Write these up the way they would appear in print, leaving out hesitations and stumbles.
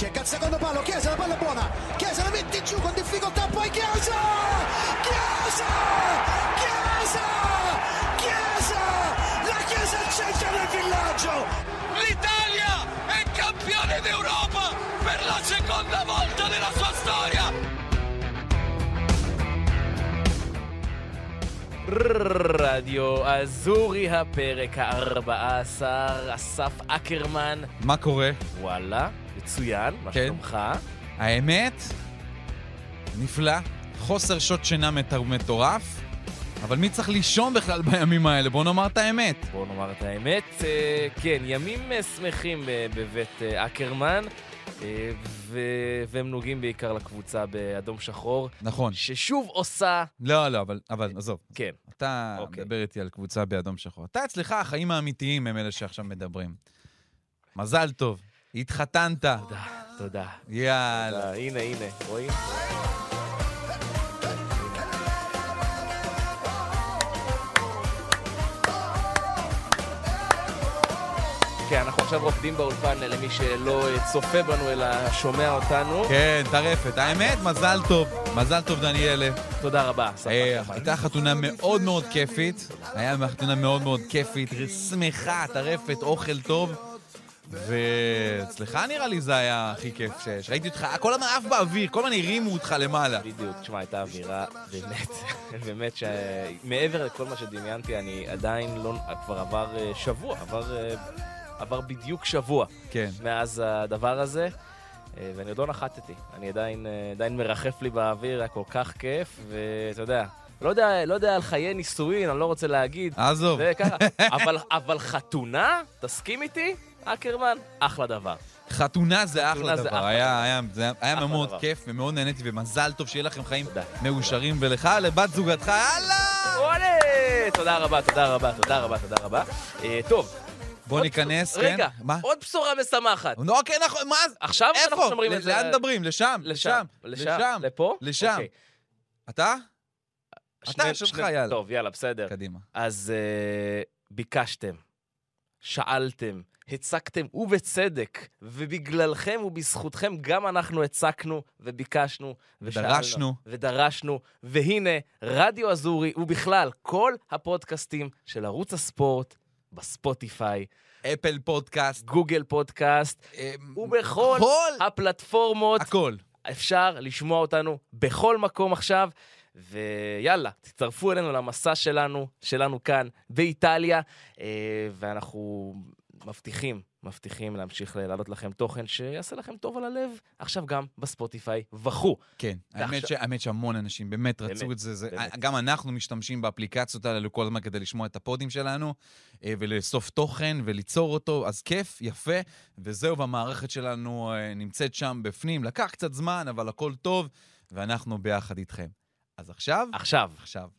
Cecca al secondo palo, Chiesa, la palla è buona, Chiesa la mette giù con difficoltà, poi Chiesa! Chiesa! Chiesa! Chiesa! La Chiesa al centro del villaggio! L'Italia è campione d'Europa per la seconda volta nella sua storia! רדיו אזורי, הפרק ה-14, אסף אקרמן. מה קורה? וואלה, מצוין, מה שלומך? האמת, נפלא, חוסר שעות שינה מטורף, אבל מי צריך לישון בכלל בימים האלה? בוא נאמר את האמת. כן, ימים שמחים בבית אקרמן. והם נוגעים בעיקר לקבוצה באדום שחור. נכון. ששוב עושה... לא, אבל עזוב. כן. אתה מדבר איתי על קבוצה באדום שחור. אתה אצלך, החיים האמיתיים הם אלה שעכשיו מדברים. מזל טוב. התחתנת. תודה. יאללה. הנה. רואים? כן, אנחנו עכשיו רוקדים באולפן למי שלא צופה בנו, אלא שומע אותנו. כן, טרפת. האמת, מזל טוב. מזל טוב, דניאלה. תודה רבה. הייתה חתונה מאוד מאוד כיפית. היה חתונה מאוד מאוד כיפית. שמחה, טרפת, אוכל טוב. ואצלך נראה לי זה היה הכי כיף שיש. ראיתי אותך, כל המעף באוויר, כל הזמן הרימו אותך למעלה. בדיוק, תשמע, הייתה אווירה באמת, באמת שמעבר לכל מה שדמיינתי, אני עדיין לא... כבר עבר שבוע, עבר בדיוק שבוע מאז הדבר הזה, ואני עוד לא נחתתי. אני עדיין מרחף לי באוויר, היה כל כך כיף, ואתה יודע, לא יודע על חיי נישואין, אני לא רוצה להגיד. עזוב. אבל חתונה, תסכים איתי, אקרמן, אחלה דבר. חתונה זה אחלה דבר, היה מאוד כיף ומאוד נהניתי, ומזל טוב שיהיה לכם חיים מאושרים, ולך, לבת זוגתך, הלאה! תודה רבה. טוב. בוא ניכנס, כן? רגע, עוד בשורה משמחת. אוקיי, נכון, מה? עכשיו אנחנו שומרים את זה. לאן מדברים? לשם. לפה? לשם. אתה שלך, יאללה. טוב, יאללה, בסדר. קדימה. אז ביקשתם, שאלתם, הצקתם, ובצדק, ובגללכם ובזכותכם גם אנחנו הצקנו, וביקשנו, ושאלנו, ודרשנו, והנה, רדיו אזורי, ובכלל, כל הפודקאסטים של ערוץ הספורט, בספוטיפיי, אפל פודקאסט, גוגל פודקאסט, ובכל הפלטפורמות אפשר לשמוע אותנו בכל מקום עכשיו, ויאללה, תצטרפו אלינו למסע שלנו כאן באיטליה, ואנחנו מבטיחים להמשיך להעלות לכם תוכן שיעשה לכם טוב על הלב, עכשיו גם בספוטיפיי וכו. כן, האמת שהמון אנשים באמת רצו את זה, גם אנחנו משתמשים באפליקציות האלה כל הזמן כדי לשמוע את הפודים שלנו, ולאסוף תוכן וליצור אותו, אז כיף, יפה, וזהו, והמערכת שלנו נמצאת שם בפנים, לקח קצת זמן, אבל הכל טוב, ואנחנו ביחד איתכם. אז עכשיו,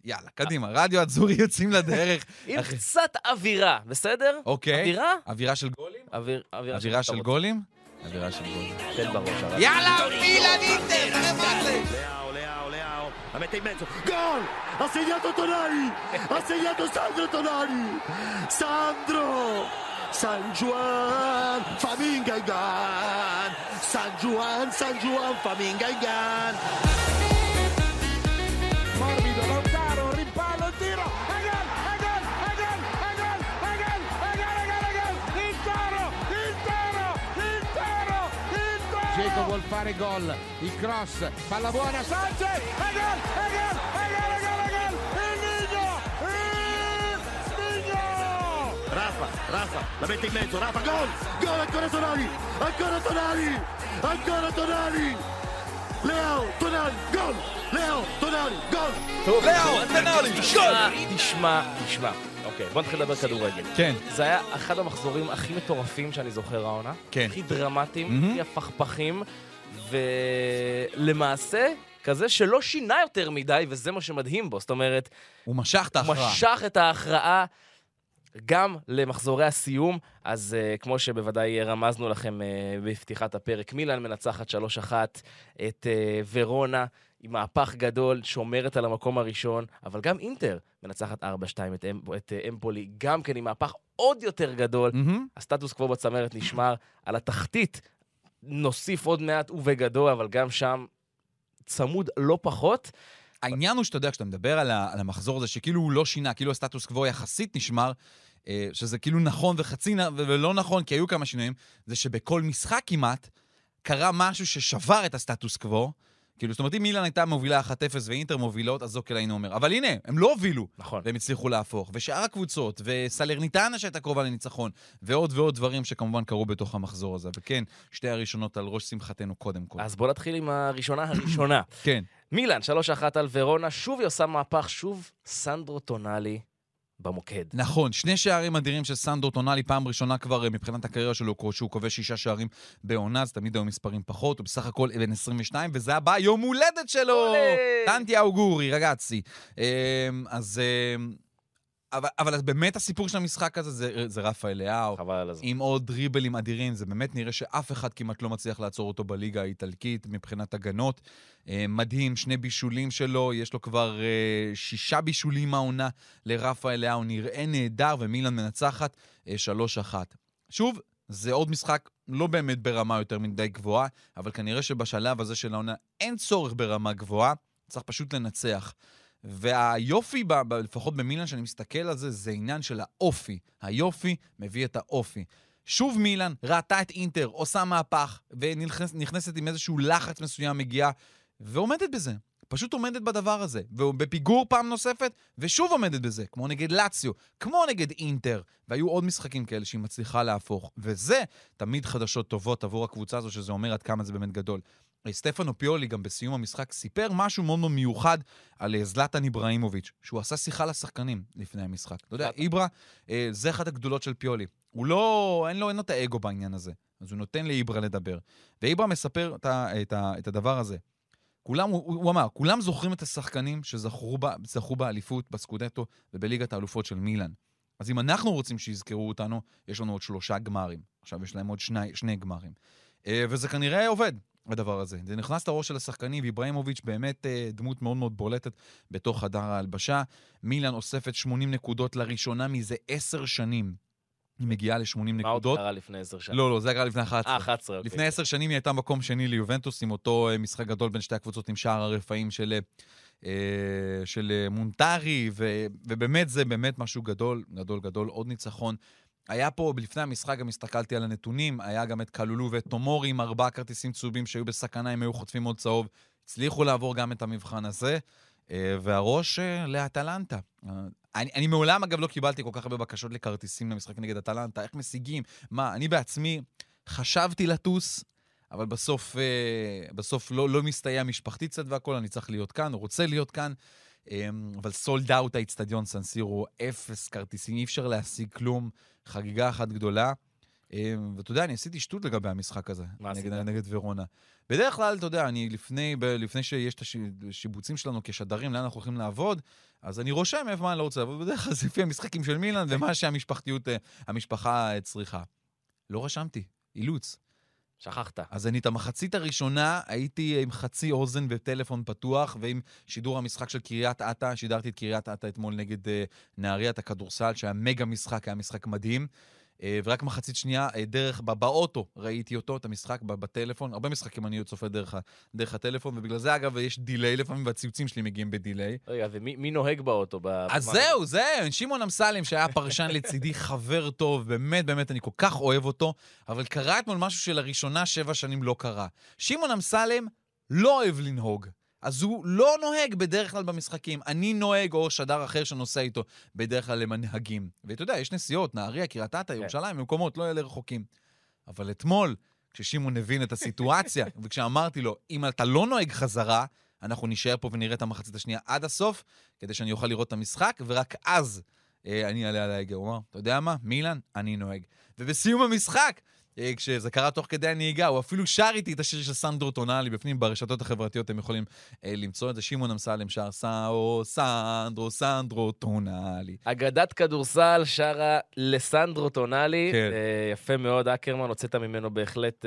יאללה, קדימה, רדיו אזורי יוצאים לדרך. עם קצת אווירה, בסדר? אוקיי. אווירה? אווירה של גולים? אווירה של גולים? תן בראש. יאללה, מילה נינטר, רבאטלה! לאו, la mette in mezzo, gol! Ha segnato Sandro Tonali! San Juan, Faminga Igan! Morbido, Lautaro, rimpallo, tiro, è gol, il toro! Dzeko vuol fare gol, il cross, palla buona, Sanchez, è gol! Il Nino! Rafa, la mette in mezzo, Rafa, gol, ancora Tonali! לאו, טונאלי, גול! טוב, לאו, טונאלי, גול! תשמע. אוקיי, בוא נתחיל לדבר כדורגל. כן. זה היה אחד המחזורים הכי מטורפים שאני זוכר העונה. כן. הכי דרמטיים, הכי הפכפכים, ולמעשה, כזה שלא שינה יותר מדי, וזה מה שמדהים בו. זאת אומרת... הוא משך את ההכרעה. גם למחזורי הסיום, אז כמו שבוודאי רמזנו לכם בפתיחת הפרק, מילאן מנצחת 3-1 את ורונה, עם מהפך גדול, שומרת על המקום הראשון, אבל גם אינטר מנצחת 4-2 את אמפולי, גם כן עם מהפך עוד יותר גדול, הסטטוס קוו בצמרת נשמר על התחתית, נוסיף עוד מעט ובגדול, אבל גם שם צמוד לא פחות. העניין הוא שאתה יודע, כשאתה מדבר על המחזור הזה, שכאילו הוא לא שינה, כאילו הסטטוס קוו יחסית נשמר, שזה כאילו נכון וחצי ולא נכון, כי היו כמה שינויים, זה שבכל משחק כמעט קרה משהו ששבר את הסטטוס קוו, כאילו, זאת אומרת, אם מילאן הייתה מובילה 1-0 ואינטר מובילות, אז זוקל היינו אומר. אבל הנה, הם לא הובילו, נכון. והם הצליחו להפוך. ושאר הקבוצות, וסלרניטנה שהייתה קרובה לניצחון, ועוד ועוד דברים שכמובן קרו בתוך המחזור הזה. וכן, שתי הראשונות על ראש שמחתנו קודם כל. אז בוא נתחיל עם הראשונה. כן. מילאן, 3-1 על ורונה, שוב היא עושה מהפך, שוב סנדרו טונאלי. במוקד. נכון, שני שערים אדירים של סנדרו טונאלי, פעם ראשונה כבר מבחינת הקריירה שלו, שהוא כובש 6 שערים בעונה, אז תמיד היו מספרים פחות, הוא בסך הכל בן 22, וזה הבא יום הולדת שלו! טנטי אוגורי, רגאצי. אז... אבל באמת הסיפור של המשחק הזה זה רפאל לאהו, עם עוד דריבלים אדירים, זה באמת נראה שאף אחד כמעט לא מצליח לעצור אותו בליגה האיטלקית מבחינת הגנות. מדהים, 2 בישולים שלו, יש לו כבר 6 בישולים העונה לרפאל לאהו, נראה נהדר ומילן מנצחת 3-1. שוב, זה עוד משחק לא באמת ברמה יותר מדי גבוהה, אבל כנראה שבשלב הזה של העונה אין צורך ברמה גבוהה, צריך פשוט לנצח. והיופי, לפחות במילן שאני מסתכל על זה, זה עניין של האופי. היופי מביא את האופי. שוב מילן ראתה את אינטר, עושה מהפך, ונכנסת עם איזשהו לחץ מסוים מגיעה, ועומדת בזה. פשוט עומדת בדבר הזה. ובפיגור פעם נוספת, ושוב עומדת בזה. כמו נגד לציו, כמו נגד אינטר. והיו עוד משחקים כאלה שהיא מצליחה להפוך. וזה תמיד חדשות טובות עבור הקבוצה הזו, שזה אומר עד כמה זה באמת גדול. סטפנו פיולי גם בסיום המשחק סיפר משהו מאוד מאוד מיוחד על זלטן איברהימוביץ', שהוא עשה שיחה לשחקנים לפני המשחק. אתה יודע, איברה, זה אחת הגדולות של פיולי. הוא לא, אין לו את האגו בעניין הזה. אז הוא נותן לאיברה לדבר. ואיברה מספר את הדבר הזה. הוא אמר, כולם זוכרים את השחקנים שזכו באליפות, בסקודטו ובליגת האלופות של מילאן. אז אם אנחנו רוצים שיזכרו אותנו, יש לנו עוד 3 גמרים. עכשיו יש להם עוד 2 גמרים. וזה כנראה עובד. הדבר הזה. זה נכנס לראש של השחקנים, ואיברהימוביץ' באמת דמות מאוד מאוד בולטת בתוך חדר ההלבשה. מילאן אוספת 80 נקודות לראשונה מזה 10 שנים. היא מגיעה ל-80 נקודות. מה עוד קרה לפני 10 שנים? לא, זה קרה לפני 11. 11. לפני 10 שנים היא הייתה מקום שני ליובנטוס, עם אותו משחק גדול בין שתי הקבוצות עם שער הרפאים של מונטרי, ובאמת זה באמת משהו גדול, גדול גדול, עוד ניצחון. היה פה, לפני המשחק גם הסתכלתי על הנתונים, היה גם את קלולו ואת תומורי עם 4 כרטיסים צהובים שהיו בסכנה, אם היו חוטפים עוד צהוב, הצליחו לעבור גם את המבחן הזה, והראש לאטלנטה. אני מעולם אגב לא קיבלתי כל כך הרבה בקשות לכרטיסים למשחק נגד אטלנטה, איך משיגים? מה, אני בעצמי חשבתי לטוס, אבל בסוף לא מסתייע משפחתית צד והכל, אני צריך להיות כאן, רוצה להיות כאן, אבל סולד אאוט האצטדיון סן סירו, 0 כרטיסים, אי אפשר להשיג כלום, חגיגה אחת גדולה, ואתה יודע, אני עשיתי שטות לגבי המשחק הזה, נגד ורונה. בדרך כלל, אתה יודע, אני לפני שיש את השיבוצים שלנו כשדרים, לאן אנחנו הולכים לעבוד, אז אני רושם איפה מה אני לא רוצה, אבל בדרך כלל זה לפי המשחקים של מילאן, ומה שהמשפחה צריכה. לא רשמתי, אילוץ. שכחת. אז אני את המחצית הראשונה הייתי עם חצי אוזן וטלפון פתוח, ועם שידור המשחק של קריית אתא, שידרתי את קריית אתא אתמול נגד נהריית הכדורסל, שהיה מגה משחק, היה משחק מדהים, ורק מחצית שנייה דרך באוטו ראיתי אותו, את המשחק בטלפון, הרבה משחקים אני צופה דרך הטלפון, ובגלל זה אגב יש דילי לפעמים, והציוצים שלי מגיעים בדילי. רגע, ומי נוהג באוטו? אז זהו, שמעון אמסלם שהיה פרשן לצידי, חבר טוב, באמת אני כל כך אוהב אותו, אבל קרה אתמול משהו שלראשונה 7 שנים לא קרה. שמעון אמסלם לא אוהב לנהוג. אז הוא לא נוהג בדרך כלל במשחקים. אני נוהג או שדר אחר שנוסע איתו בדרך כלל למנהגים. ואתה יודע, יש נסיעות, נהריה, קריית אתא, ירושלים, במקומות לא אלה רחוקים. אבל אתמול, כששימון הבין את הסיטואציה, וכשאמרתי לו, אם אתה לא נוהג חזרה, אנחנו נשאר פה ונראה את המחצית השנייה עד הסוף, כדי שאני אוכל לראות את המשחק, ורק אז אני אעלה על ההגה. הוא אמר, אתה יודע מה? מילאן, אני נוהג. ובסיום המשחק, כשזה קרה תוך כדי הנהיגה, הוא אפילו שר איתי את השיר של סנדרו טונאלי, בפנים ברשתות החברתיות הם יכולים למצוא את זה, שמעון אמסלם שר סנדרו טונאלי. אגדת כדורסל שרה לסנדרו טונאלי, כן. יפה מאוד, אקרמן הוצאת ממנו בהחלט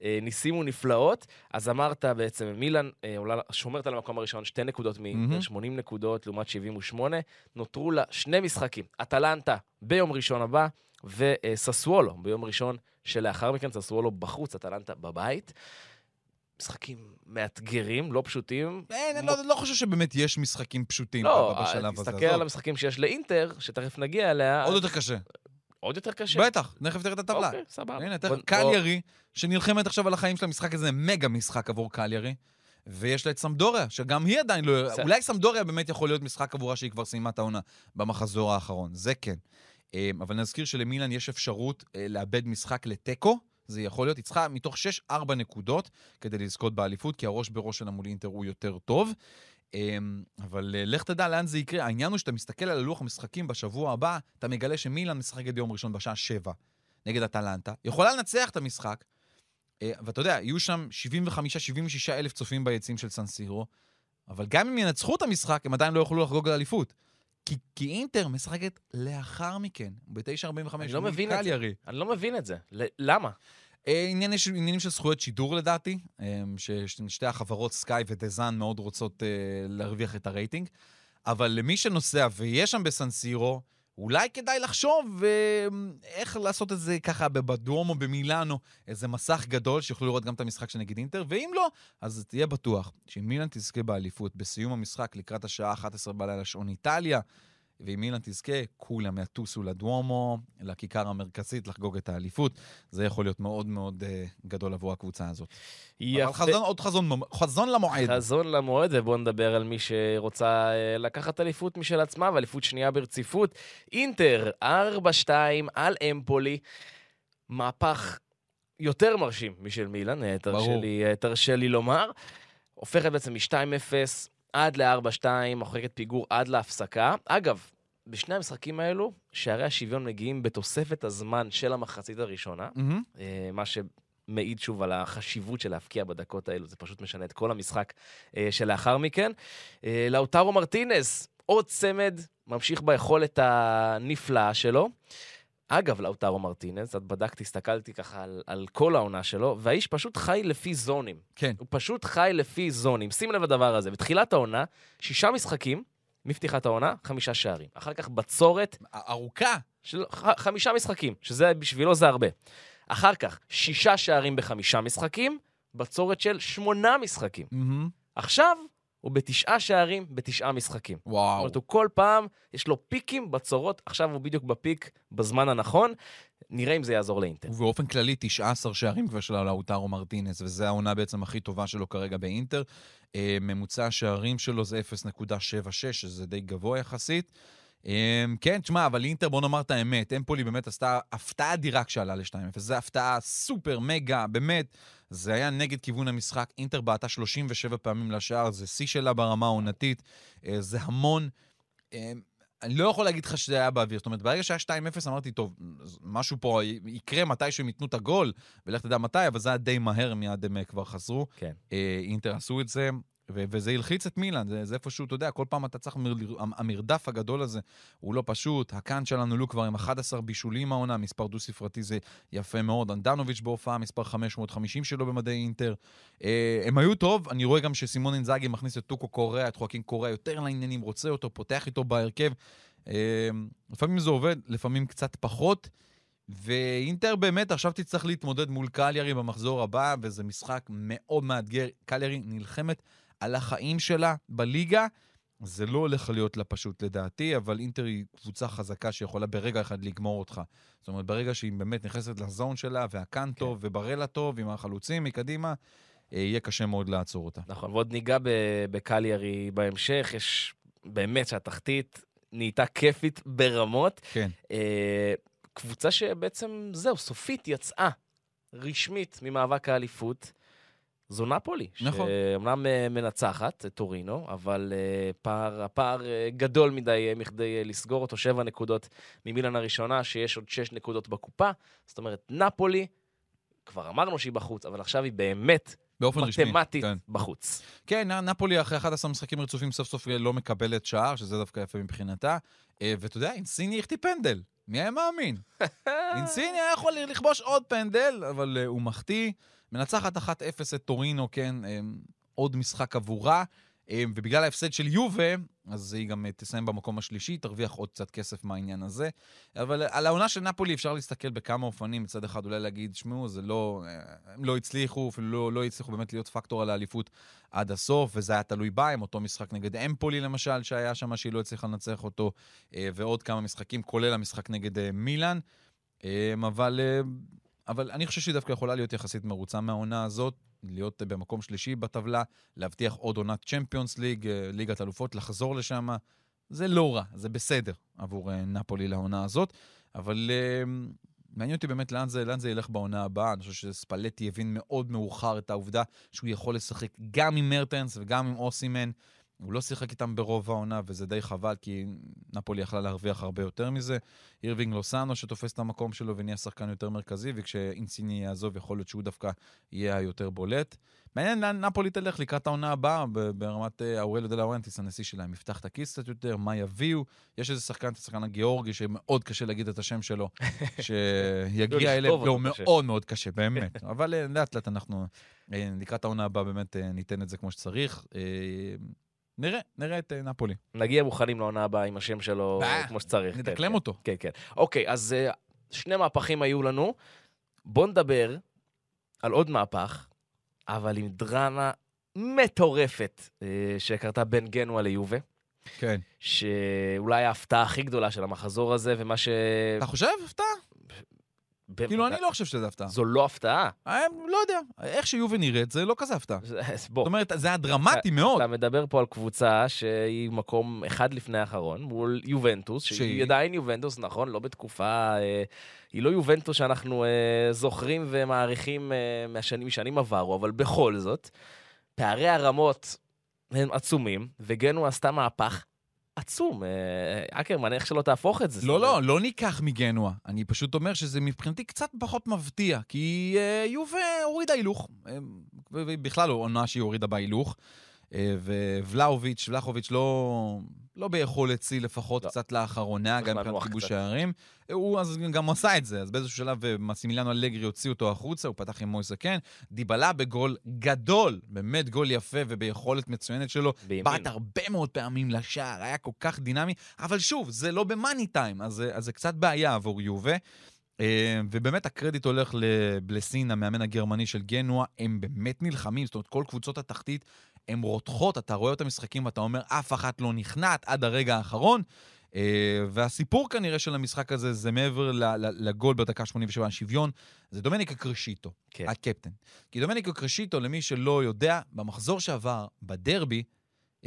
ניסים ונפלאות, אז אמרת בעצם, מילאן שומרת על המקום הראשון 2 נקודות מ-80 נקודות לעומת 78, נותרו לה 2 משחקים, אטלנטה ביום ראשון הבא, וססוולו ביום ראשון שלאחר מכן, ססוולו בחוץ, אטלנטה בבית. משחקים מאתגרים, לא פשוטים. אני לא חושב שבאמת יש משחקים פשוטים בשלב הזה. תסתכל על המשחקים שיש לאינטר, שתכף נגיע אליה. עוד יותר קשה. עוד יותר קשה. בטח, נכף תראה את הטבלה. אוקיי, סבבה. הנה, תכף קליירי, שנלחמת עכשיו על החיים של המשחק הזה, מגה משחק עבור קליירי, ויש לה את סמדוריה, שגם היא עדיין לא... אולי סמדוריה באמת יכול להיות משחק עבורה שהיא כבר סיימה את העונה במחזור האחרון. זה כן. אבל נזכיר שלמילן יש אפשרות לאבד משחק לטקו, זה יכול להיות, היא צריכה מתוך 6-4 נקודות כדי לזכות באליפות, כי הראש בראש שלה מול אינטר הוא יותר טוב. אבל לך תדע לאן זה יקרה. העניין הוא שאתה מסתכל על לוח המשחקים בשבוע הבא, אתה מגלה שמילן משחקת יום ראשון בשעה 7 נגד אטלנטה. יכולה לנצח את המשחק, ואתה יודע, יהיו שם 75-76 אלף צופים ביציעים של סן סירו, אבל גם אם ינצחו את המשחק, הם עדיין לא יוכלו לחגוג לאליפות. כי אינטר משחקת לאחר מכן, ב-9:45. אני לא מבין את זה. למה? עניינים של זכויות שידור לדעתי, ששתי החברות סקאי ודזן מאוד רוצות להרוויח את הרייטינג, אבל למי שנוסע ויש שם בסנסירו, אולי כדאי לחשוב איך לעשות את זה ככה בדואמו, במילאנו, איזה מסך גדול שיוכלו לראות גם את המשחק של נגד אינטר, ואם לא, אז תהיה בטוח שאם מילאן תזכה באליפות בסיום המשחק לקראת השעה 11 בלילה שעון איטליה, ואם מילאן תזכה, כולם יטוסו לדואמו, לכיכר המרכזית, לחגוג את האליפות. זה יכול להיות מאוד מאוד גדול עבור הקבוצה הזאת. אבל חזון, עוד חזון למועד. חזון למועד, ובואו נדבר על מי שרוצה לקחת אליפות משל עצמה, ואליפות שנייה ברציפות. אינטר, 4-2 על אמפולי. מהפך יותר מרשים משל מילאן, תרשה לי לומר. הופכת בעצם מ-2-0... עד ל-4-2, מוחקת פיגור עד להפסקה. אגב, בשני המשחקים האלו, שערי השוויון מגיעים בתוספת הזמן של המחצית הראשונה, מה שמעיד שוב על החשיבות של להפקיע בדקות האלו, זה פשוט משנה את כל המשחק שלאחר מכן. לאוטרו מרטינס, עוד צמד, ממשיך ביכולת הנפלאה שלו. אגב, לאוטרו מרטינס, את בדקתי, הסתכלתי ככה על כל העונה שלו, והאיש פשוט חי לפי זונים. כן. הוא פשוט חי לפי זונים. שים לב הדבר הזה. בתחילת העונה, 6 משחקים, מפתיחת העונה, 5 שערים. אחר כך בצורת... ארוכה. 5 משחקים, שזה בשבילו זה הרבה. אחר כך, 6 שערים ב5 משחקים, בצורת של 8 משחקים. עכשיו... הוא ב9 שערים, ב9 משחקים. וואו. זאת אומרת, הוא כל פעם, יש לו פיקים בצורות, עכשיו הוא בדיוק בפיק בזמן הנכון, נראה אם זה יעזור לאינטר. ובאופן כללי, 19 שערים כבר של לאוטרו מרטינס, וזו העונה בעצם הכי טובה שלו כרגע באינטר. ממוצע השערים שלו זה 0.76, שזה די גבוה יחסית. כן, תשמע, אבל אינטר, בוא נאמר את האמת, אמפולי באמת עשתה הפתעה אדירה כשעלה ל-2-0, זו הפתעה סופר מגה, באמת, זה היה נגד כיוון המשחק, אינטר בעטה 37 פעמים לשער, זה שיא שלה ברמה העונתית, זה המון, אני לא יכול להגיד לך שזה היה באוויר, זאת אומרת, ברגע שהיה 2-0 אמרתי, טוב, משהו פה יקרה מתי שהם ייתנו את הגול, ולך תדע מתי, אבל זה היה די מהר, מיד הם כבר חזרו, כן. אינטר עשו את זה, וזה ילחיץ את מילאן, זה איפשהו, אתה יודע, כל פעם אתה צריך, המרדף הגדול הזה, הוא לא פשוט, הקאן שלנו לו כבר עם 11 בישולים העונה, מספר דו ספרתי זה יפה מאוד, אנדנוביץ' בהופעה, מספר 550 שלו במדעי אינטר, הם היו טוב, אני רואה גם שסימון אינזאגי מכניס את טוקו קורא, את חואקין קורא יותר לעניינים, רוצה אותו, פותח איתו בהרכב, לפעמים זה עובד, לפעמים קצת פחות, ואינטר באמת עכשיו תצטרך להתמודד מול קליירי במחזור הבא, וזה משחק מאוד מאתגר, קליירי נלחמת על החיים שלה בליגה, זה לא הולך להיות לה פשוט לדעתי, אבל אינטר היא קבוצה חזקה שיכולה ברגע אחד לגמור אותך. זאת אומרת, ברגע שהיא באמת נכנסת לזון שלה, והקאן טוב, וברלה טוב, עם החלוצים מקדימה, יהיה קשה מאוד לעצור אותה. נכון, ועוד ניגע בקליירי בהמשך, יש באמת שהתחתית נהייתה כיפית ברמות. כן. קבוצה שבעצם זהו, סופית יצאה רשמית ממאבק האליפות, זו נאפולי, שאומנם מנצחת טורינו, אבל הפער גדול מדי מכדי לסגור אותו, 7 נקודות ממילן הראשונה, שיש עוד 6 נקודות בקופה, זאת אומרת, נאפולי, כבר אמרנו שהיא בחוץ, אבל עכשיו היא באמת מתמטית בחוץ. כן, נאפולי אחרי 11 משחקים רצופים סוף סוף לא מקבלת שער, שזה דווקא יפה מבחינתה, ואתה יודע, אינסיני יחטיא פנדל, מי היה מאמין? אינסיני היה יכול לכבוש עוד פנדל, אבל הוא מחטיא, מנצחת 1-0 את טורינו, כן, עוד משחק עבורה, ובגלל ההפסד של יובה, אז היא גם תסיים במקום השלישי, תרוויח עוד קצת כסף מהעניין הזה. אבל על העונה של נפולי אפשר להסתכל בכמה אופנים, מצד אחד אולי להגיד, שמעו, זה לא, הם לא הצליחו, אפילו לא הצליחו באמת להיות פקטור על האליפות עד הסוף, וזה היה תלוי בהם, אותו משחק נגד אמפולי למשל, שהיה שם שהיא לא הצליחה לנצח אותו, ועוד כמה משחקים, כולל המשחק נגד מילאן, אבל אני חושב שהיא דווקא יכולה להיות יחסית מרוצה מהעונה הזאת, להיות במקום שלישי בטבלה, להבטיח עוד עונת צ'מפיונס ליג, ליגת אלופות, לחזור לשם, זה לא רע, זה בסדר עבור נפולי לעונה הזאת, אבל מעניין אותי באמת לאן זה ילך בעונה הבאה, אני חושב שספלטי יבין מאוד מאוחר את העובדה שהוא יכול לשחק גם עם מרטנס וגם עם אוסימן, הוא לא שיחק איתם ברוב העונה, וזה די חבל, כי נפולי יכלה להרוויח הרבה יותר מזה. אירווינג לוסאנו שתופס את המקום שלו ונהיה שחקן יותר מרכזי, וכשאינסיני יעזוב יכול להיות שהוא דווקא יהיה היותר בולט. מעניין, נפולי תלך לקראת העונה הבאה, ברמת אורליו דה לאורנטיס, הנשיא שלהם, יפתח את הכיס קצת יותר, מה יביאו. יש איזה שחקן, את השחקן הגיאורגי, שמאוד קשה להגיד את השם שלו, שיגיע אליהם, לא, מאוד מאוד קשה, באמת. אבל לאט-לאט אנחנו, לקראת העונה הבאה, באמת ניתן את זה כמו שצריך. נראה את נפולי. נגיע מוכנים לעונה הבאה עם השם שלו כמו שצריך. נדקלם אותו. כן, כן. אוקיי, אז שני מהפכים היו לנו. בוא נדבר על עוד מהפך, אבל עם דרמה מטורפת שקרתה בין גנואה ליובה. כן. שאולי ההפתעה הכי גדולה של המחזור הזה, ומה ש... אתה חושב הפתעה? כאילו, אני לא חושב שזה הפתעה. זו לא הפתעה. לא יודע. איך שיובה נראית, זה לא כזה הפתעה. זאת אומרת, זה היה דרמטי מאוד. אתה מדבר פה על קבוצה שהיא מקום אחד לפני האחרון, מול יובנטוס, שהיא עדיין יובנטוס, נכון, לא בתקופה... היא לא יובנטוס שאנחנו זוכרים ומעריכים משנים עברו, אבל בכל זאת, פערי הרמות הם עצומים, וגנואה עשתה מהפך עצום. אקרמן, איך שלא תהפוך את זה? לא ניקח מגנואה. אני פשוט אומר שזה מבחינתי קצת פחות מבטיח, כי יובה הורידה הילוך, ובכלל לא עונה שהיא הורידה בהילוך, ולחוביץ' לא ביכולת צי לפחות קצת לאחרונה, גם מבחינת כיבוש הערים. הוא אז גם עשה את זה, אז באיזשהו שלב מסימיליאנו אלגרי הוציא אותו החוצה, הוא פתח עם מויס הקן, דיבלה בגול גדול, באמת גול יפה וביכולת מצוינת שלו, באת הרבה מאוד פעמים לשער, היה כל כך דינמי, אבל שוב, זה לא במאני טיים, אז זה קצת בעיה עבור יובה, ובאמת הקרדיט הולך לבלסין, המאמן הגרמני של גנואה, הם באמת נלחמים, זאת אומרת, כל קבוצות התחתית, הן רותחות, אתה רואה את המשחקים ואתה אומר, אף אחת לא נכנעת עד הרגע האחרון, והסיפור כנראה של המשחק הזה זה מעבר לגול בדקה 87 השוויון, זה דומניקו קרשיטו, הקפטן. כי דומניקו קרשיטו, למי שלא יודע, במחזור שעבר, בדרבי,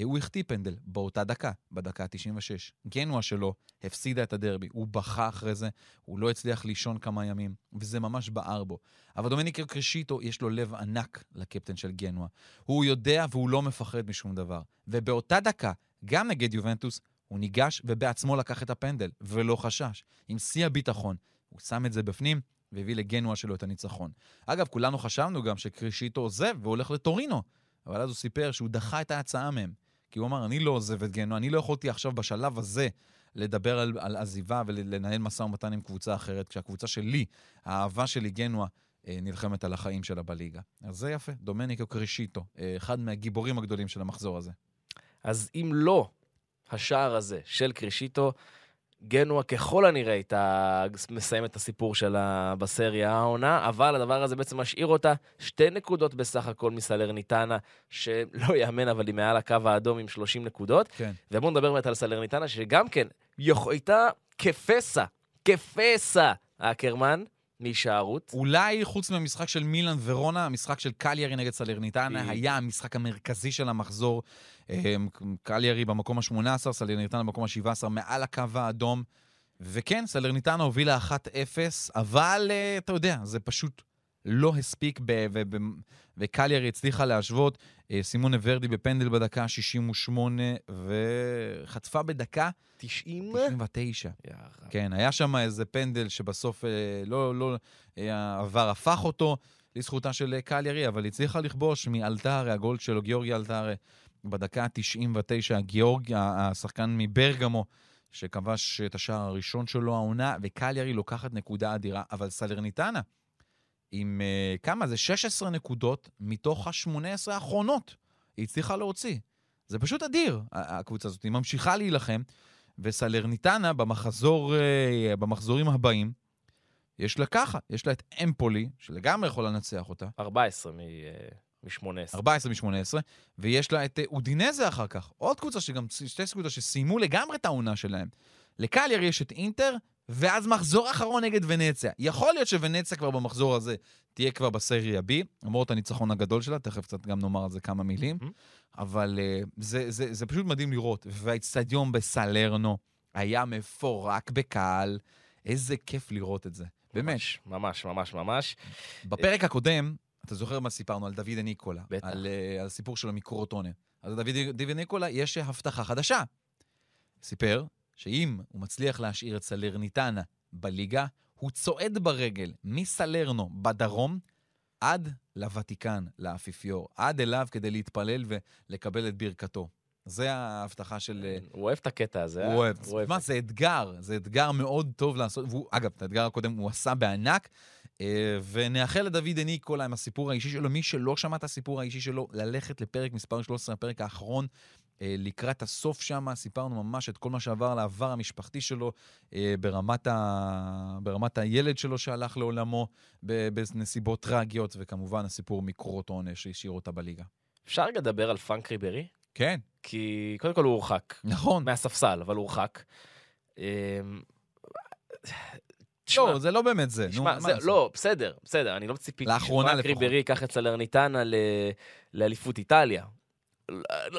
הוא החטיא פנדל באותה דקה, בדקה 96. גנואה שלו הפסידה את הדרבי, הוא בכה אחרי זה, הוא לא הצליח לישון כמה ימים, וזה ממש בער בו. אבל דומניקו קרשיטו יש לו לב ענק לקפטן של גנואה. הוא יודע והוא לא מפחד משום דבר. ובאותה דקה, גם נגד יובנטוס, הוא ניגש ובעצמו לקח את הפנדל, ולא חשש. עם שיא הביטחון, הוא שם את זה בפנים, והביא לגנואה שלו את הניצחון. אגב, כולנו חשבנו גם שקרשיטו עוזב והולך לטורינו, אבל אז הוא סיפר שהוא דחה את ההצעה מהם. כי הוא אמר, אני לא עוזב את גנואה, אני לא יכולתי עכשיו בשלב הזה לדבר על עזיבה ולנהל מסע ומתן עם קבוצה אחרת, כשהקבוצה שלי, האהבה שלי גנואה, נלחמת על החיים שלה בליגה. אז זה יפה, דומניקו קרשיטו, אחד מהגיבורים הגדולים של המחזור הזה. אז אם לא השער הזה של קרשיטו, גנואה ככל הנראה הייתה מסיים את הסיפור שלה בסריה העונה, אבל הדבר הזה בעצם משאיר אותה 2 נקודות בסך הכל מסלרניטנה, שלא יאמן, אבל היא מעל הקו האדום עם 30 נקודות. כן. ובואו נדבר באמת על סלרניטנה, שגם כן הייתה כפסע, אקרמן, מהישארות. אולי חוץ מהמשחק של מילאן ורונה, המשחק של קליארי נגד סלרניטנה, היה המשחק המרכזי של המחזור. קליארי במקום ה-18, סלרניטנה במקום ה-17, מעל הקו האדום. וכן, סלרניטנה הובילה 1-0, אבל אתה יודע, זה פשוט לא הספיק, וקליארי הצליחה להשוות. סימון ורדי בפנדל בדקה 68, וחטפה בדקה 99. כן, היה שם איזה פנדל שבסוף לא עבר, הפך אותו לזכותה של קליארי, אבל הצליחה לכבוש מאלטארי, הגול שלו, גיאורגי אלטארי, בדקה 99, גיאורגי, השחקן מברגמו, שכבש את השער הראשון שלו העונה, וקליארי לוקחת נקודה אדירה, אבל סלרניטנה, עם כמה? זה 16 נקודות מתוך ה-18 האחרונות. היא הצליחה להוציא. זה פשוט אדיר, הקבוצה הזאת. היא ממשיכה להילחם, וסלרניטנה במחזורים הבאים, יש לה ככה, יש לה את אמפולי, שלגמרי יכולה לנצח אותה. 14 מ-18. ויש לה את אודינזה אחר כך. עוד קבוצה שגם, שתי קבוצות שסיימו לגמרי את העונה שלהם. לקליאר יש את אינטר, ואז מחזור אחרון נגד ונציה. יכול להיות שוונציה כבר במחזור הזה תהיה כבר בסריה B, למרות הניצחון הגדול שלה, תכף קצת גם נאמר על זה כמה מילים, אבל זה פשוט מדהים לראות. והאצטדיון בסלרנו היה מפורק בקהל, איזה כיף לראות את זה. באמת. ממש, ממש, ממש. בפרק הקודם, אתה זוכר מה סיפרנו על דוד ניקולה, על הסיפור שלו מקורוטונה. אז דוד ניקולה יש הבטחה חדשה. סיפר שאם הוא מצליח להשאיר את סלרניטנה בליגה, הוא צועד ברגל מסלרנו בדרום עד לוותיקן, לאפיפיור, עד אליו כדי להתפלל ולקבל את ברכתו. זה ההבטחה של... הוא אוהב את הקטע הזה. הוא אוהב. מה, זה אתגר. זה אתגר מאוד טוב לעשות. אגב, את האתגר הקודם הוא עשה בענק, ונאחל לדוד ניקולה עם הסיפור האישי שלו. מי שלא שמע את הסיפור האישי שלו, ללכת לפרק מספר 13, הפרק האחרון, לקראת הסוף שם, סיפרנו ממש את כל מה שעבר לעבר המשפחתי שלו, ברמת הילד שלו שהלך לעולמו, בנסיבות טרגיות, וכמובן הסיפור מקורוטונה שהשאיר אותה בליגה. אפשר לדבר על פאנק ריברי? כן. כי קודם כל הוא הורחק. נכון. מהספסל, אבל הוא הורחק. לא, זה לא באמת זה. לא, בסדר, בסדר, אני לא ציפיתי. לאחרונה לפחות. פאנק ריברי קח את סלרניטנה לאליפות איטליה.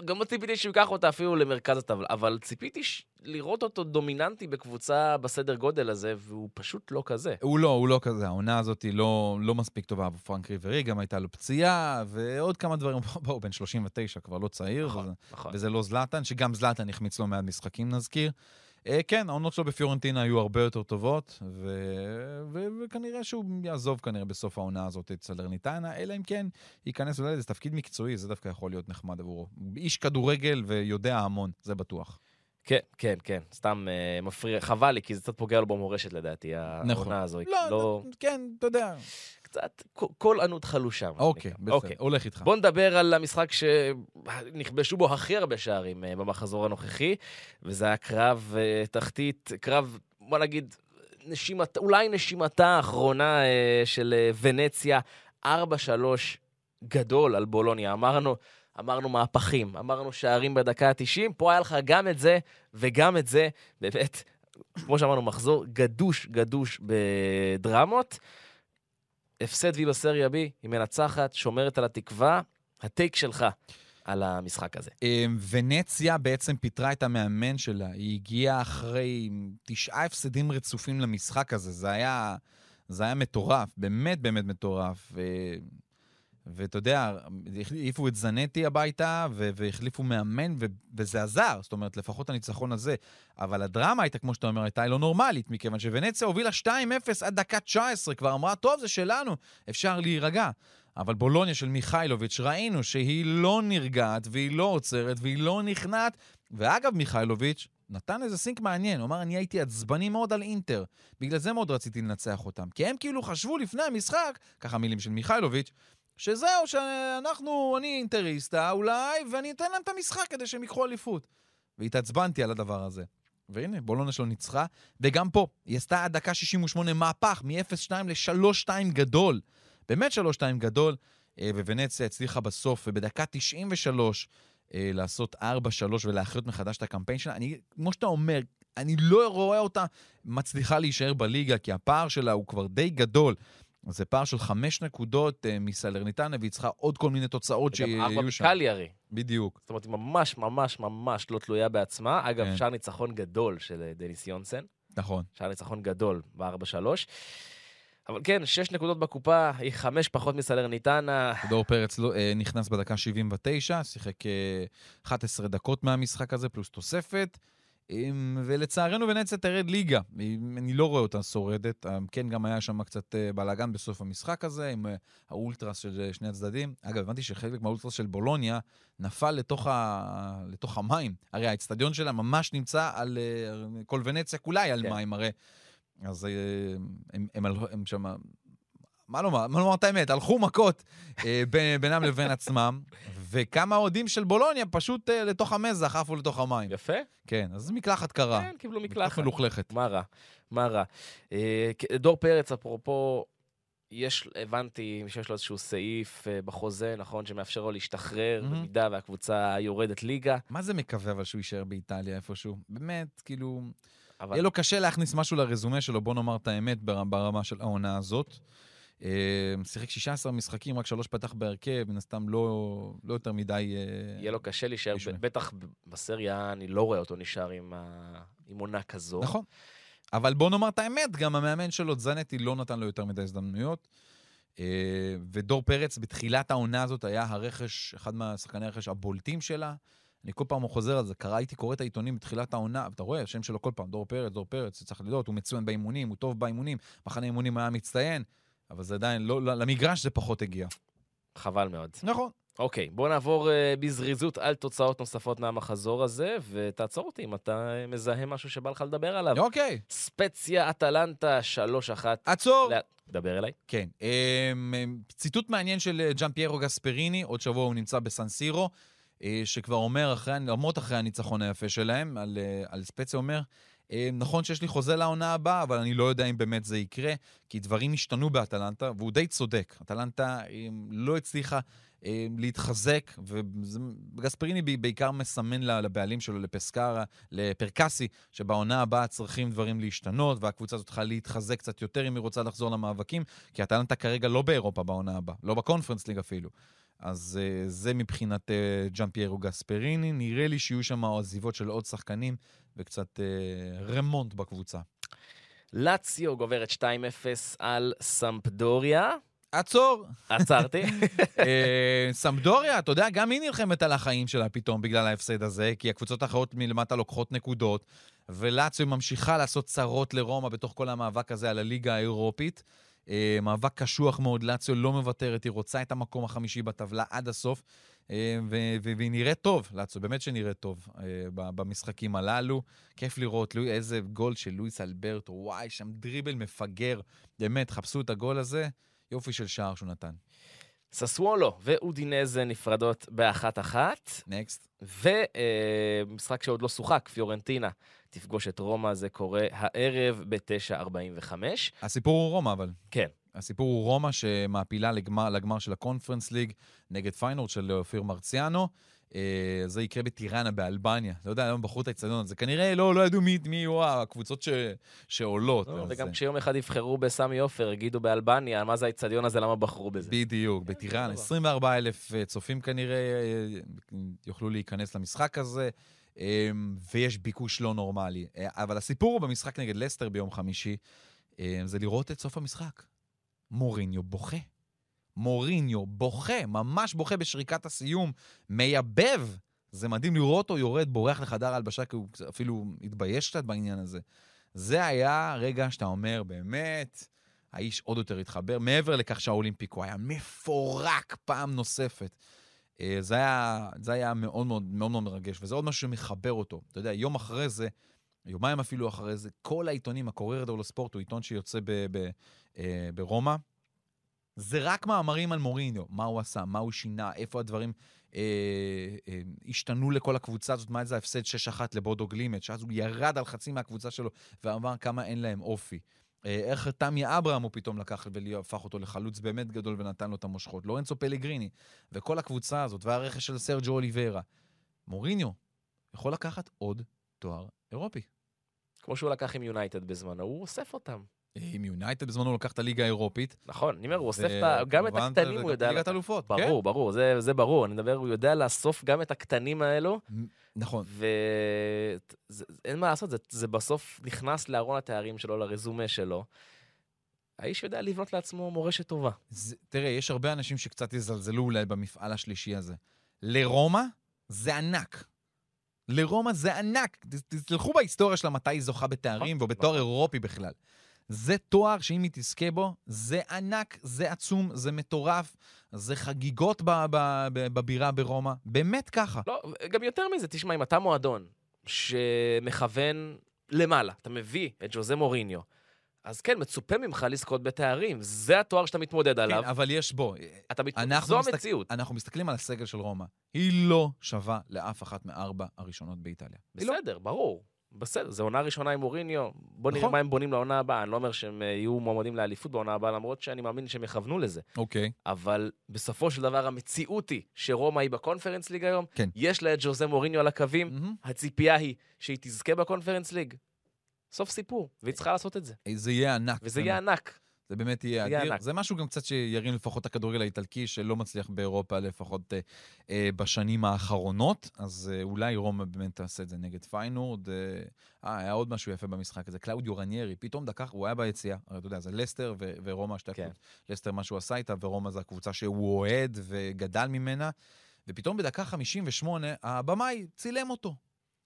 גם לא ציפיתי שיקח אותה אפילו למרכז הטבלה, אבל ציפיתי לראות אותו דומיננטי בקבוצה בסדר גודל הזה, והוא פשוט לא כזה. הוא לא כזה. העונה הזאת היא לא מספיק טובה בפרנק ריברי, גם הייתה לו פציעה, ועוד כמה דברים. הוא בן 39, כבר לא צעיר, וזה לא זלטן, שגם זלטן החמיץ לו מעט משחקים, נזכיר. כן, העונות שלו בפיורנטינה היו הרבה יותר טובות, וכנראה שהוא יעזוב כנראה בסוף העונה הזאת את סלרניטנה, אלא אם כן ייכנס אולי לזה תפקיד מקצועי, זה דווקא יכול להיות נחמד עבורו. איש כדורגל ויודע המון, זה בטוח. כן, כן, כן, סתם מפריע, חבל לי, כי זה קצת פוגע לו במורשת לדעתי, העונה הזו. לא, כן, אתה יודע. קצת, כל ענות חלושה. אוקיי, בסדר, הולך איתך. בוא נדבר על המשחק שנכבשו בו הכי הרבה שערים במחזור הנוכחי, וזה היה קרב תחתית, קרב, בוא נגיד, אולי נשימתה האחרונה של ונציה, 4-3 גדול על בולוניה, אמרנו מהפכים, אמרנו שערים בדקה ה-90, פה היה לך גם את זה וגם את זה, באמת, כמו שאמרנו, מחזור גדוש בדרמות, הפסד והיא בסריה B, היא מנצחת, שומרת על התקווה, הטייק שלך על המשחק הזה. ונציה בעצם פיתרה את המאמן שלה, היא הגיעה אחרי 9 הפסדים רצופים למשחק הזה, זה היה מטורף, באמת באמת מטורף, ואתה יודע, העיפו את זנטי הביתה, והחליפו מאמן, וזה עזר, זאת אומרת, לפחות הניצחון הזה. אבל הדרמה הייתה, כמו שאתה אומר, הייתה לא נורמלית, מכיוון שוונציה הובילה 2-0 עד דקה 19, כבר אמרה, טוב, זה שלנו, אפשר להירגע. אבל בולוניה של מיכאילוביץ' ראינו שהיא לא נרגעת, והיא לא עוצרת, והיא לא נכנעת. ואגב, מיכאילוביץ' נתן איזה סינק מעניין, הוא אמר, אני הייתי עצבני מאוד על אינטר, בגלל זה מאוד רציתי לנצח אותם, כי הם כאילו חשבו לפני המשחק, ככה מילים של מיכאילוביץ', שזהו, אני אינטריסטה אולי, ואני אתן להם את המשחק כדי שהם יקחו אליפות. והתעצבנתי על הדבר הזה. והנה, בולוניה שלו ניצחה, וגם פה, היא עשתה עד דקה 68 מהפך, מ-0-2 ל-3-2 גדול. באמת 3-2 גדול, וונציה הצליחה בסוף, ובדקה 93 לעשות 4-3 ולהחיות מחדש את הקמפיין שלה. אני, כמו שאתה אומר, אני לא רואה אותה מצליחה להישאר בליגה, כי הפער שלה הוא כבר די גדול. זה פער של 5 נקודות מסלרניטנה, והיא צריכה עוד כל מיני תוצאות שיהיו שם. גם 4 בקליארי. בדיוק. זאת אומרת, היא ממש ממש ממש לא תלויה בעצמה. אגב, שער ניצחון גדול של דניס יונסן. נכון. שער ניצחון גדול ב-4-3. אבל כן, 6 נקודות בקופה, היא 5 פחות מסלרניטנה. דור פרץ נכנס בדקה 79, שיחק 11 דקות מהמשחק הזה, פלוס תוספת. ולצערנו ונציה תרד ליגה, אני לא רואה אותה שורדת, כן גם היה שם קצת בלאגן בסוף המשחק הזה עם האולטרס של שני הצדדים. אגב, הבנתי שחלק מהאולטרס של בולוניה נפל לתוך המים, הרי האצטדיון שלה ממש נמצא על כל ונציה כולה על מים הרי, אז הם שם, מה לומר את האמת, הלכו מכות בינם לבין עצמם, וכמה עודים של בולוניה פשוט לתוך המזח, עפו לתוך המים. יפה. כן, אז מקלחת קרה. כן, קיבלו מקלחת. מלוכלכת. מה רע? מה רע? דור פרץ, אפרופו, הבנתי שיש לו איזשהו סעיף בחוזה, נכון, שמאפשר לו להשתחרר במידה והקבוצה יורדת ליגה. מה זה מקווה אבל שהוא יישאר באיטליה איפשהו? באמת, כאילו, יהיה לו קשה להכניס משהו לרזומה שלו, בוא נאמר את האמת ברמה של העונה הזאת. שיחק 16 משחקים, רק 3 פתח בהרכב, מן הסתם לא יותר מדי... יהיה לו קשה להישאר, בטח בסריה אני לא רואה אותו נשאר עם עונה כזו. נכון. אבל בוא נאמר את האמת, גם המאמן שלו, זנטי, לא נתן לו יותר מדי הזדמנויות. ודור פרץ, בתחילת העונה הזאת, היה הרכש, אחד מהשחקני הרכש הבולטים שלה. אני כל פעם חוזר על זה, הייתי קורא את העיתונים בתחילת העונה, ואתה רואה, השם שלו כל פעם, דור פרץ, דור פרץ, צריך לדעות, הוא מצוין באימונים, הוא טוב באימונים, מחנה אימונים היה מצטיין, אבל זה עדיין, למגרש זה פחות הגיע. חבל מאוד. נכון. אוקיי, בוא נעבור בזריזות על תוצאות נוספות מהמחזור הזה, ותעצור אותי אם אתה מזהה משהו שבא לך לדבר עליו. אוקיי. ספציה, אטלנטה, 3-1. עצור. דבר אליי. כן. ציטוט מעניין של ג'אן פיירו גספריני, עוד שבוע הוא נמצא בסן סירו, שכבר אומר, למרות אחרי הניצחון היפה שלהם, על ספציה אומר, נכון שיש לי חוזה לעונה הבאה, אבל אני לא יודע אם באמת זה יקרה, כי דברים השתנו באטלנטה, והוא די צודק. אטלנטה לא הצליחה להתחזק, וגספריני בעיקר מסמן לבעלים שלו, לפרקסי, שבעונה הבאה צריכים דברים להשתנות, והקבוצה הזאת צריכה להתחזק קצת יותר אם היא רוצה לחזור למאבקים, כי אטלנטה כרגע לא באירופה בעונה הבאה, לא בקונפרנס ליג אפילו. אז זה מבחינת ג'אן פיירו גספריני, נראה לי שיהיו שם עזיבות של עוד שחקנים, וקצת רמונט בקבוצה. לאציו גוברת 2-0 על סמפדוריה. עצור. עצרתי. סמפדוריה, אתה יודע, גם היא נלחמת על החיים שלה פתאום בגלל ההפסד הזה, כי הקבוצות האחרות מלמטה לוקחות נקודות, ולאציו ממשיכה לעשות צרות לרומא בתוך כל המאבק הזה על הליגה האירופית. מאבק קשוח מאוד, לאציו לא מוותרת, היא רוצה את המקום החמישי בטבלה עד הסוף, והיא נראית טוב, לאציו, באמת שנראית טוב במשחקים הללו, כיף לראות, איזה גול של לואיס אלברטו, וואי, שם דריבל מפגר, באמת, חפשו את הגול הזה, יופי של שער שהוא נתן. ססוולו ואודינזה נפרדות 1-1. Next. ומשחק שעוד לא שוחק, פיורנטינה, תפגוש את רומא, זה קורה הערב ב-9:45. הסיפור הוא רומא אבל. כן. הסיפור הוא רומא שמעפילה לגמר של הקונפרנס ליג נגד פיינורד של אופיר מרציאנו. זה יקרה בטיראנה, באלבניה. לא יודע, היום בחרו את האצטדיון, זה כנראה לא ידעו מי הקבוצות שעולות. וגם כשיום אחד יבחרו בסמי עופר, יגידו באלבניה, מה זה האצטדיון הזה, למה בחרו בזה? בדיוק, בטיראנה. 24,000 צופים כנראה יוכלו להיכנס למשחק הזה, ויש ביקוש לא נורמלי. אבל הסיפור הוא במשחק נגד לסטר ביום חמישי, זה לראות את סוף המשחק. מוריניו בוכה. מוריניו בוכה, ממש בוכה בשריקת הסיום, מייבב, זה מדהים לראות אותו יורד, בורח לחדר ההלבשה, כי הוא אפילו התבייש קצת בעניין הזה. זה היה רגע שאתה אומר, באמת, האיש עוד יותר התחבר, מעבר לכך שהאולימפיקו היה מפורק פעם נוספת. זה היה מאוד מאוד מאוד מרגש, וזה עוד משהו שמחבר אותו. אתה יודע, יום אחרי זה, יומיים אפילו אחרי זה, כל העיתונים, הקוריר דולו ספורט, הוא עיתון שיוצא ברומא, זה רק מאמרים על מוריניו, מה הוא עשה, מה הוא שינה, איפה הדברים השתנו לכל הקבוצה הזאת, מה זה ההפסד 6-1 לבודו גלימט, שאז הוא ירד על חצי מהקבוצה שלו, ואמר כמה אין להם אופי. איך תמי אברהם הוא פתאום לקח ולהפך אותו לחלוץ באמת גדול ונתן לו את המושכות, לורנצו פלגריני, וכל הקבוצה הזאת, והרכש של סרג'ו אוליברה. מוריניו יכול לקחת עוד תואר אירופי. כמו שהוא לקח עם יונייטד בזמנו, הוא אוסף אותם. עם יונייטד בזמנו הוא לקח את הליגה האירופית. נכון, אני אומר, הוא אוסף גם את הקטנים, הוא יודע... ליגת אלופות, כן? ברור, ברור, זה ברור. אני מדבר, הוא יודע לאסוף גם את הקטנים האלו. נכון. ואין מה לעשות, זה בסוף נכנס לארון התארים שלו, לרזומה שלו. האיש יודע לבנות לעצמו מורשת טובה. תראה, יש הרבה אנשים שקצת יזלזלו אולי במפעל השלישי הזה. לרומא זה ענק. לרומא זה ענק. תלכו בהיסטוריה שלה מתי היא זוכה בתארים ובתואר אירופי בכלל. זה תואר שאם היא תזכה בו, זה ענק, זה עצום, זה מטורף, זה חגיגות בבירה ברומא, באמת ככה. לא, גם יותר מזה, תשמע, אם אתה מועדון שמכוון למעלה, אתה מביא את ג'וזה מוריניו, אז כן, מצופה ממך לזכות בתארים. זה התואר שאתה מתמודד עליו. כן, אבל יש בו. זו המציאות. אנחנו מסתכלים על הסגל של רומא. היא לא שווה לאף אחת מארבע הראשונות באיטליה. בסדר, ברור. בסדר, זו עונה ראשונה עם מוריניו. בוא נראה מה הם בונים לעונה הבאה. אני לא אומר שהם יהיו מועמדים לאליפות בעונה הבאה, למרות שאני מאמין שהם יכוונו לזה. אוקיי. אבל בסופו של דבר המציאות היא שרומא היא בקונפרנס ליג היום. יש לה את ג'וזה מוריניו על הקווים. הציפייה היא שהיא תזכה בקונפרנס ליג. סוף סיפור, והיא צריכה לעשות את זה. זה יהיה ענק. וזה יהיה ענק. זה באמת יהיה אדיר. זה משהו גם קצת שירין לפחות הכדורגל האיטלקי, שלא מצליח באירופה לפחות בשנים האחרונות, אז אולי רומא באמת תעשה את זה נגד פיינורד. היה עוד משהו יפה במשחק הזה, קלאודיו רניירי, פתאום דקה, הוא היה ביציאה, הרי אתה יודע, זה לסטר ורומא, לסטר מה שהוא עשה איתה, ורומא זה הקבוצה שהוא אוהד וגדל ממנה, ופתאום בדקה 58, הבמאי צילם אותו,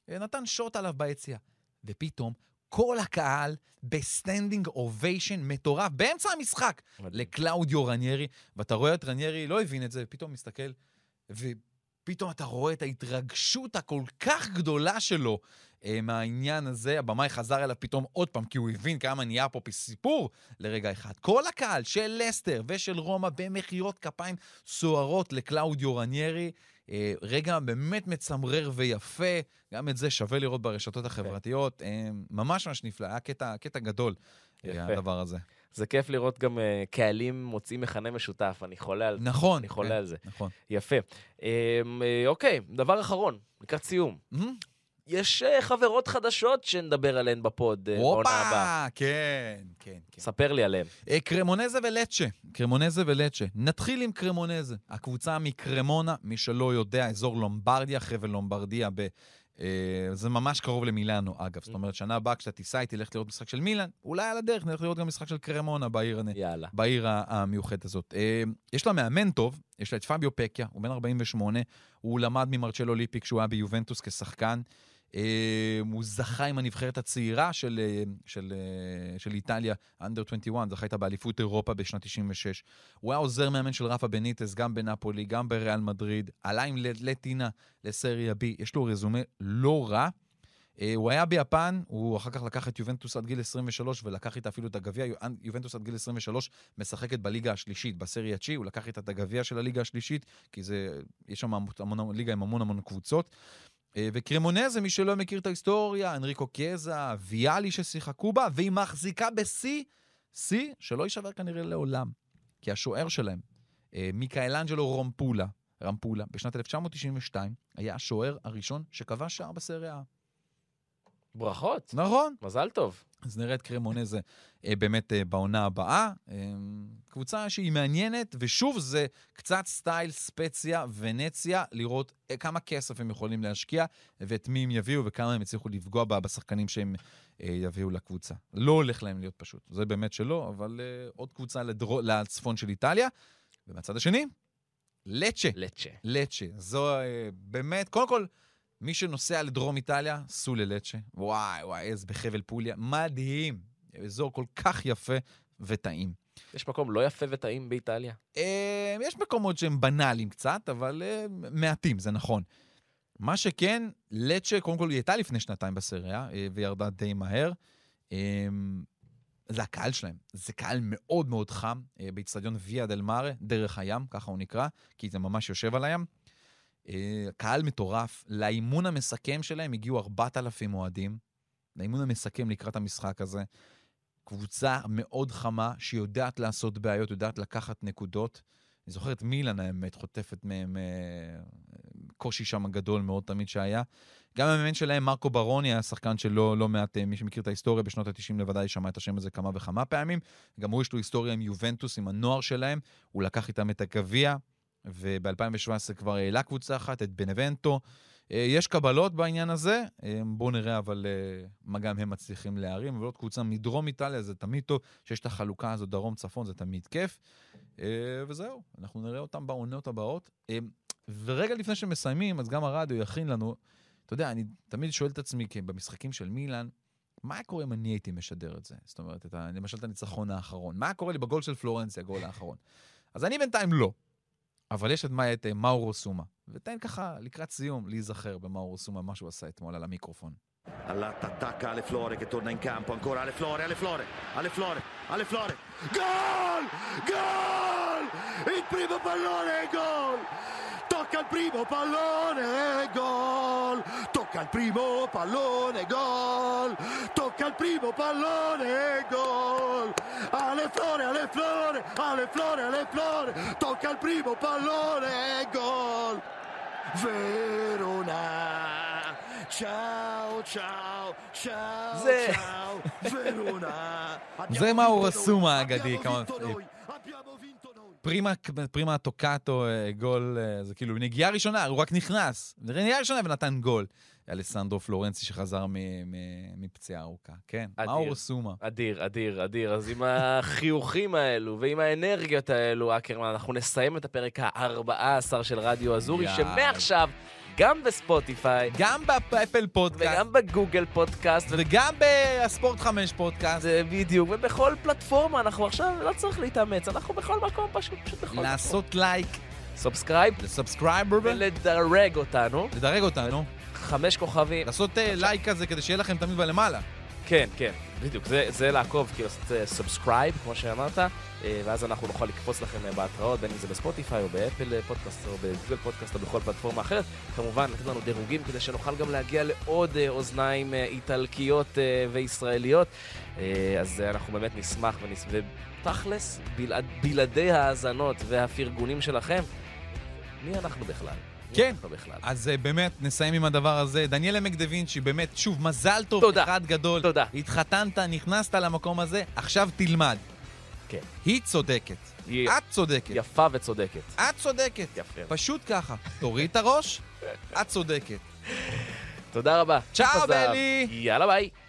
נתן שוט עליו ביציאה, ופתאום כל הקהל בסטנדינג אוביישן מטורף, באמצע המשחק, לקלאודיו רניירי, ואתה רואה את רניירי, לא הבין את זה, פתאום מסתכל, ופתאום אתה רואה את ההתרגשות הכל כך גדולה שלו, מהעניין הזה, הבמאי חזר אליו פתאום עוד פעם, כי הוא הבין כמה נהיה פה סיפור לרגע אחד. כל הקהל של לסטר ושל רומא, במחיאות כפיים סוערות לקלאודיו רניירי, רגע באמת מצמרר ויפה, גם את זה שווה לראות ברשתות החברתיות, ממש ממש נפלא, היה קטע גדול הדבר הזה. זה כיף לראות גם קהלים מוצאים מכנה משותף, אני חולה על זה. נכון. אני חולה על זה. נכון. יפה. אוקיי, דבר אחרון, לקראת סיום. יש חברות חדשות שנדבר עליהן בפוד. אופה, כן, כן. ספר לי עליהן. קרמונזה ולצ'ה, קרמונזה ולצ'ה. נתחיל עם קרמונזה. הקבוצה מקרמונה, מי שלא יודע, אזור לומברדיה, חבל לומברדיה, זה ממש קרוב למילאנו, אגב. זאת אומרת, שנה הבאה כשאתה תיסע, תלך לראות משחק של מילאן, אולי על הדרך נלך לראות גם משחק של קרמונה בעיר המיוחדת הזאת. יש לה מאמן טוב, יש לה את פאביו פקיה, הוא בן 48, הוא למד ממרצ'לו ליפי כשהוא היה ביובנטוס כשחקן, הוא זכה עם הנבחרת הצעירה של איטליה, אנדר 21, זכה איתה באליפות אירופה בשנת 96. הוא היה עוזר מאמן של רפה בניטס, גם בנאפולי, גם בריאל מדריד, עלה עם לטינה לסריה בי, יש לו רזומה לא רע. הוא היה ביפן, הוא אחר כך לקח את יובנטוס עד גיל 23, ולקח איתה אפילו את הגביע, יובנטוס עד גיל 23 משחקת בליגה השלישית, בסריה צ'י, הוא לקח איתה את הגביע של הליגה השלישית, כי יש שם ליגה עם המון המון קבוצות. וקרמונזה, מי שלא מכיר את ההיסטוריה, אנריקו קייזה, ויאלי ששיחקו בה, והיא מחזיקה בסי שלא יישבר כנראה לעולם, כי השוער שלהם, מיקאלנג'לו רמפולה, בשנת 1992, היה השוער הראשון שקבע שער בסריה. ברכות. נכון. מזל טוב. אז נראה את קרמונזה באמת בעונה הבאה. קבוצה שהיא מעניינת, ושוב זה קצת סטייל ספציה ונציה, לראות כמה כסף הם יכולים להשקיע, ואת מי הם יביאו, וכמה הם יצליחו לפגוע בשחקנים שהם יביאו לקבוצה. לא הולך להם להיות פשוט. זה באמת שלא, אבל עוד קבוצה לצפון של איטליה. ובצד השני, לצ'ה. זו באמת, קודם כל, מי שנוסע לדרום איטליה, סעו ללצ'ה. וואי, איזה בחבל פוליה. מדהים. אזור כל כך יפה וטעים. יש מקום לא יפה וטעים באיטליה? יש מקומות שהם בנאליים קצת, אבל מעטים, זה נכון. מה שכן, לצ'ה, קודם כל, היא הייתה לפני שנתיים בסריה, וירדה די מהר. זה הקהל שלהם. זה קהל מאוד מאוד חם, באצטדיון ויה דל מארה, דרך הים, ככה הוא נקרא, כי זה ממש יושב על הים. קהל מטורף, לאימון המסכם שלהם הגיעו 4,000 אוהדים, לאימון המסכם לקראת המשחק הזה, קבוצה מאוד חמה, שיודעת לעשות בעיות, יודעת לקחת נקודות, אני זוכר את מילאן האמת, חוטפת מהם קושי שם גדול מאוד תמיד שהיה, גם המאמן שלהם מרקו ברוני, היה שחקן שלא מעט, מי שמכיר את ההיסטוריה, בשנות ה-90 לבדי שמע את השם הזה כמה וכמה פעמים, גם הוא יש לו היסטוריה עם יובנטוס, עם הנוער שלהם, הוא לקח איתם את הגביע, וב-2017 כבר העלה קבוצה אחת, את בנבנטו. יש קבלות בעניין הזה, בואו נראה אבל מה גם הם מצליחים להרים, אבל עוד קבוצה מדרום איטליה, זה תמיד טוב, שיש את החלוקה הזו, דרום צפון, זה תמיד כיף, וזהו, אנחנו נראה אותם בעונות הבאות. ורגע לפני שמסיימים, אז גם הרדיו יכין לנו, אתה יודע, אני תמיד שואל את עצמי, במשחקים של מילאן, מה קורה אם אני הייתי משדר את זה? זאת אומרת, למשל את הניצחון האחרון, מה קורה לי בגול של פלורנציה, הגול האחרון? אז אני בינתיים לא. אבל יש את מאורו סומה, ותן ככה לקראת סיום להיזכר במאורו סומה, מה שהוא עשה אתמול על המיקרופון. Allatta attacca Ale Flore che torna in campo, ancora Ale Flore, Ale Flore, Ale Flore, Ale Flore, gol! Gol! Il primo pallone è gol! Tocca il primo pallone, gol! Tocca il primo pallone, gol! Tocca il primo pallone, gol! Ale Flore, Ale Flore, Ale Flore, Ale Flore, tocca il primo pallone, gol! Verona! צ'או, צ'או, צ'או, צ'או, ורונה. זה מאור אסומה האגדי, כמה... פרימה טוקאטו, גול, זה כאילו נגיעה ראשונה, הוא רק נכנס. נגיעה ראשונה ונתן גול. אלסנדרו פלורנסי שחזר מפציעה ארוכה. כן, מאור אסומה. אדיר, אדיר, אדיר. אז עם החיוכים האלו ועם האנרגיות האלו, אקרמן, אנחנו נסיים את הפרק ה-14 של רדיו אזורי, שמעכשיו... גם בספוטיפיי, גם באפל פודקאסט, וגם בגוגל פודקאסט, וגם בספורט 5 פודקאסט. זה בדיוק, ובכל פלטפורמה אנחנו עכשיו לא צריך להתאמץ, אנחנו בכל מקום פשוט בכל מקום. לעשות לייק, סאבסקרייב, ולדרג אותנו. 5 כוכבים. לעשות לייק כזה כדי שיהיה לכם תמיד בלמעלה. כן, כן, בדיוק, זה לעקוב, כאילו לעשות סאבסקרייב, כמו שאמרת, ואז אנחנו נוכל לקפוץ לכם בהתראות, בין אם זה בספוטיפיי או באפל פודקאסט או בגוגל פודקאסט או בכל פלטפורמה אחרת. כמובן, לתת לנו דירוגים כדי שנוכל גם להגיע לעוד אוזניים איטלקיות וישראליות, אז אנחנו באמת נשמח ותכלס, בלעדי האזנות והפרגונים שלכם, מי אנחנו בכלל? כן, אז באמת נסיים עם הדבר הזה. דניאל עמק דה וינצ'י, באמת, שוב, מזל טוב, אחד גדול. תודה. התחתנת, נכנסת למקום הזה, עכשיו תלמד. כן. היא צודקת. את צודקת. יפה וצודקת. את צודקת. יפה. פשוט ככה. תוריד את הראש, את צודקת. תודה רבה. צ'או, בלי. יאללה, ביי.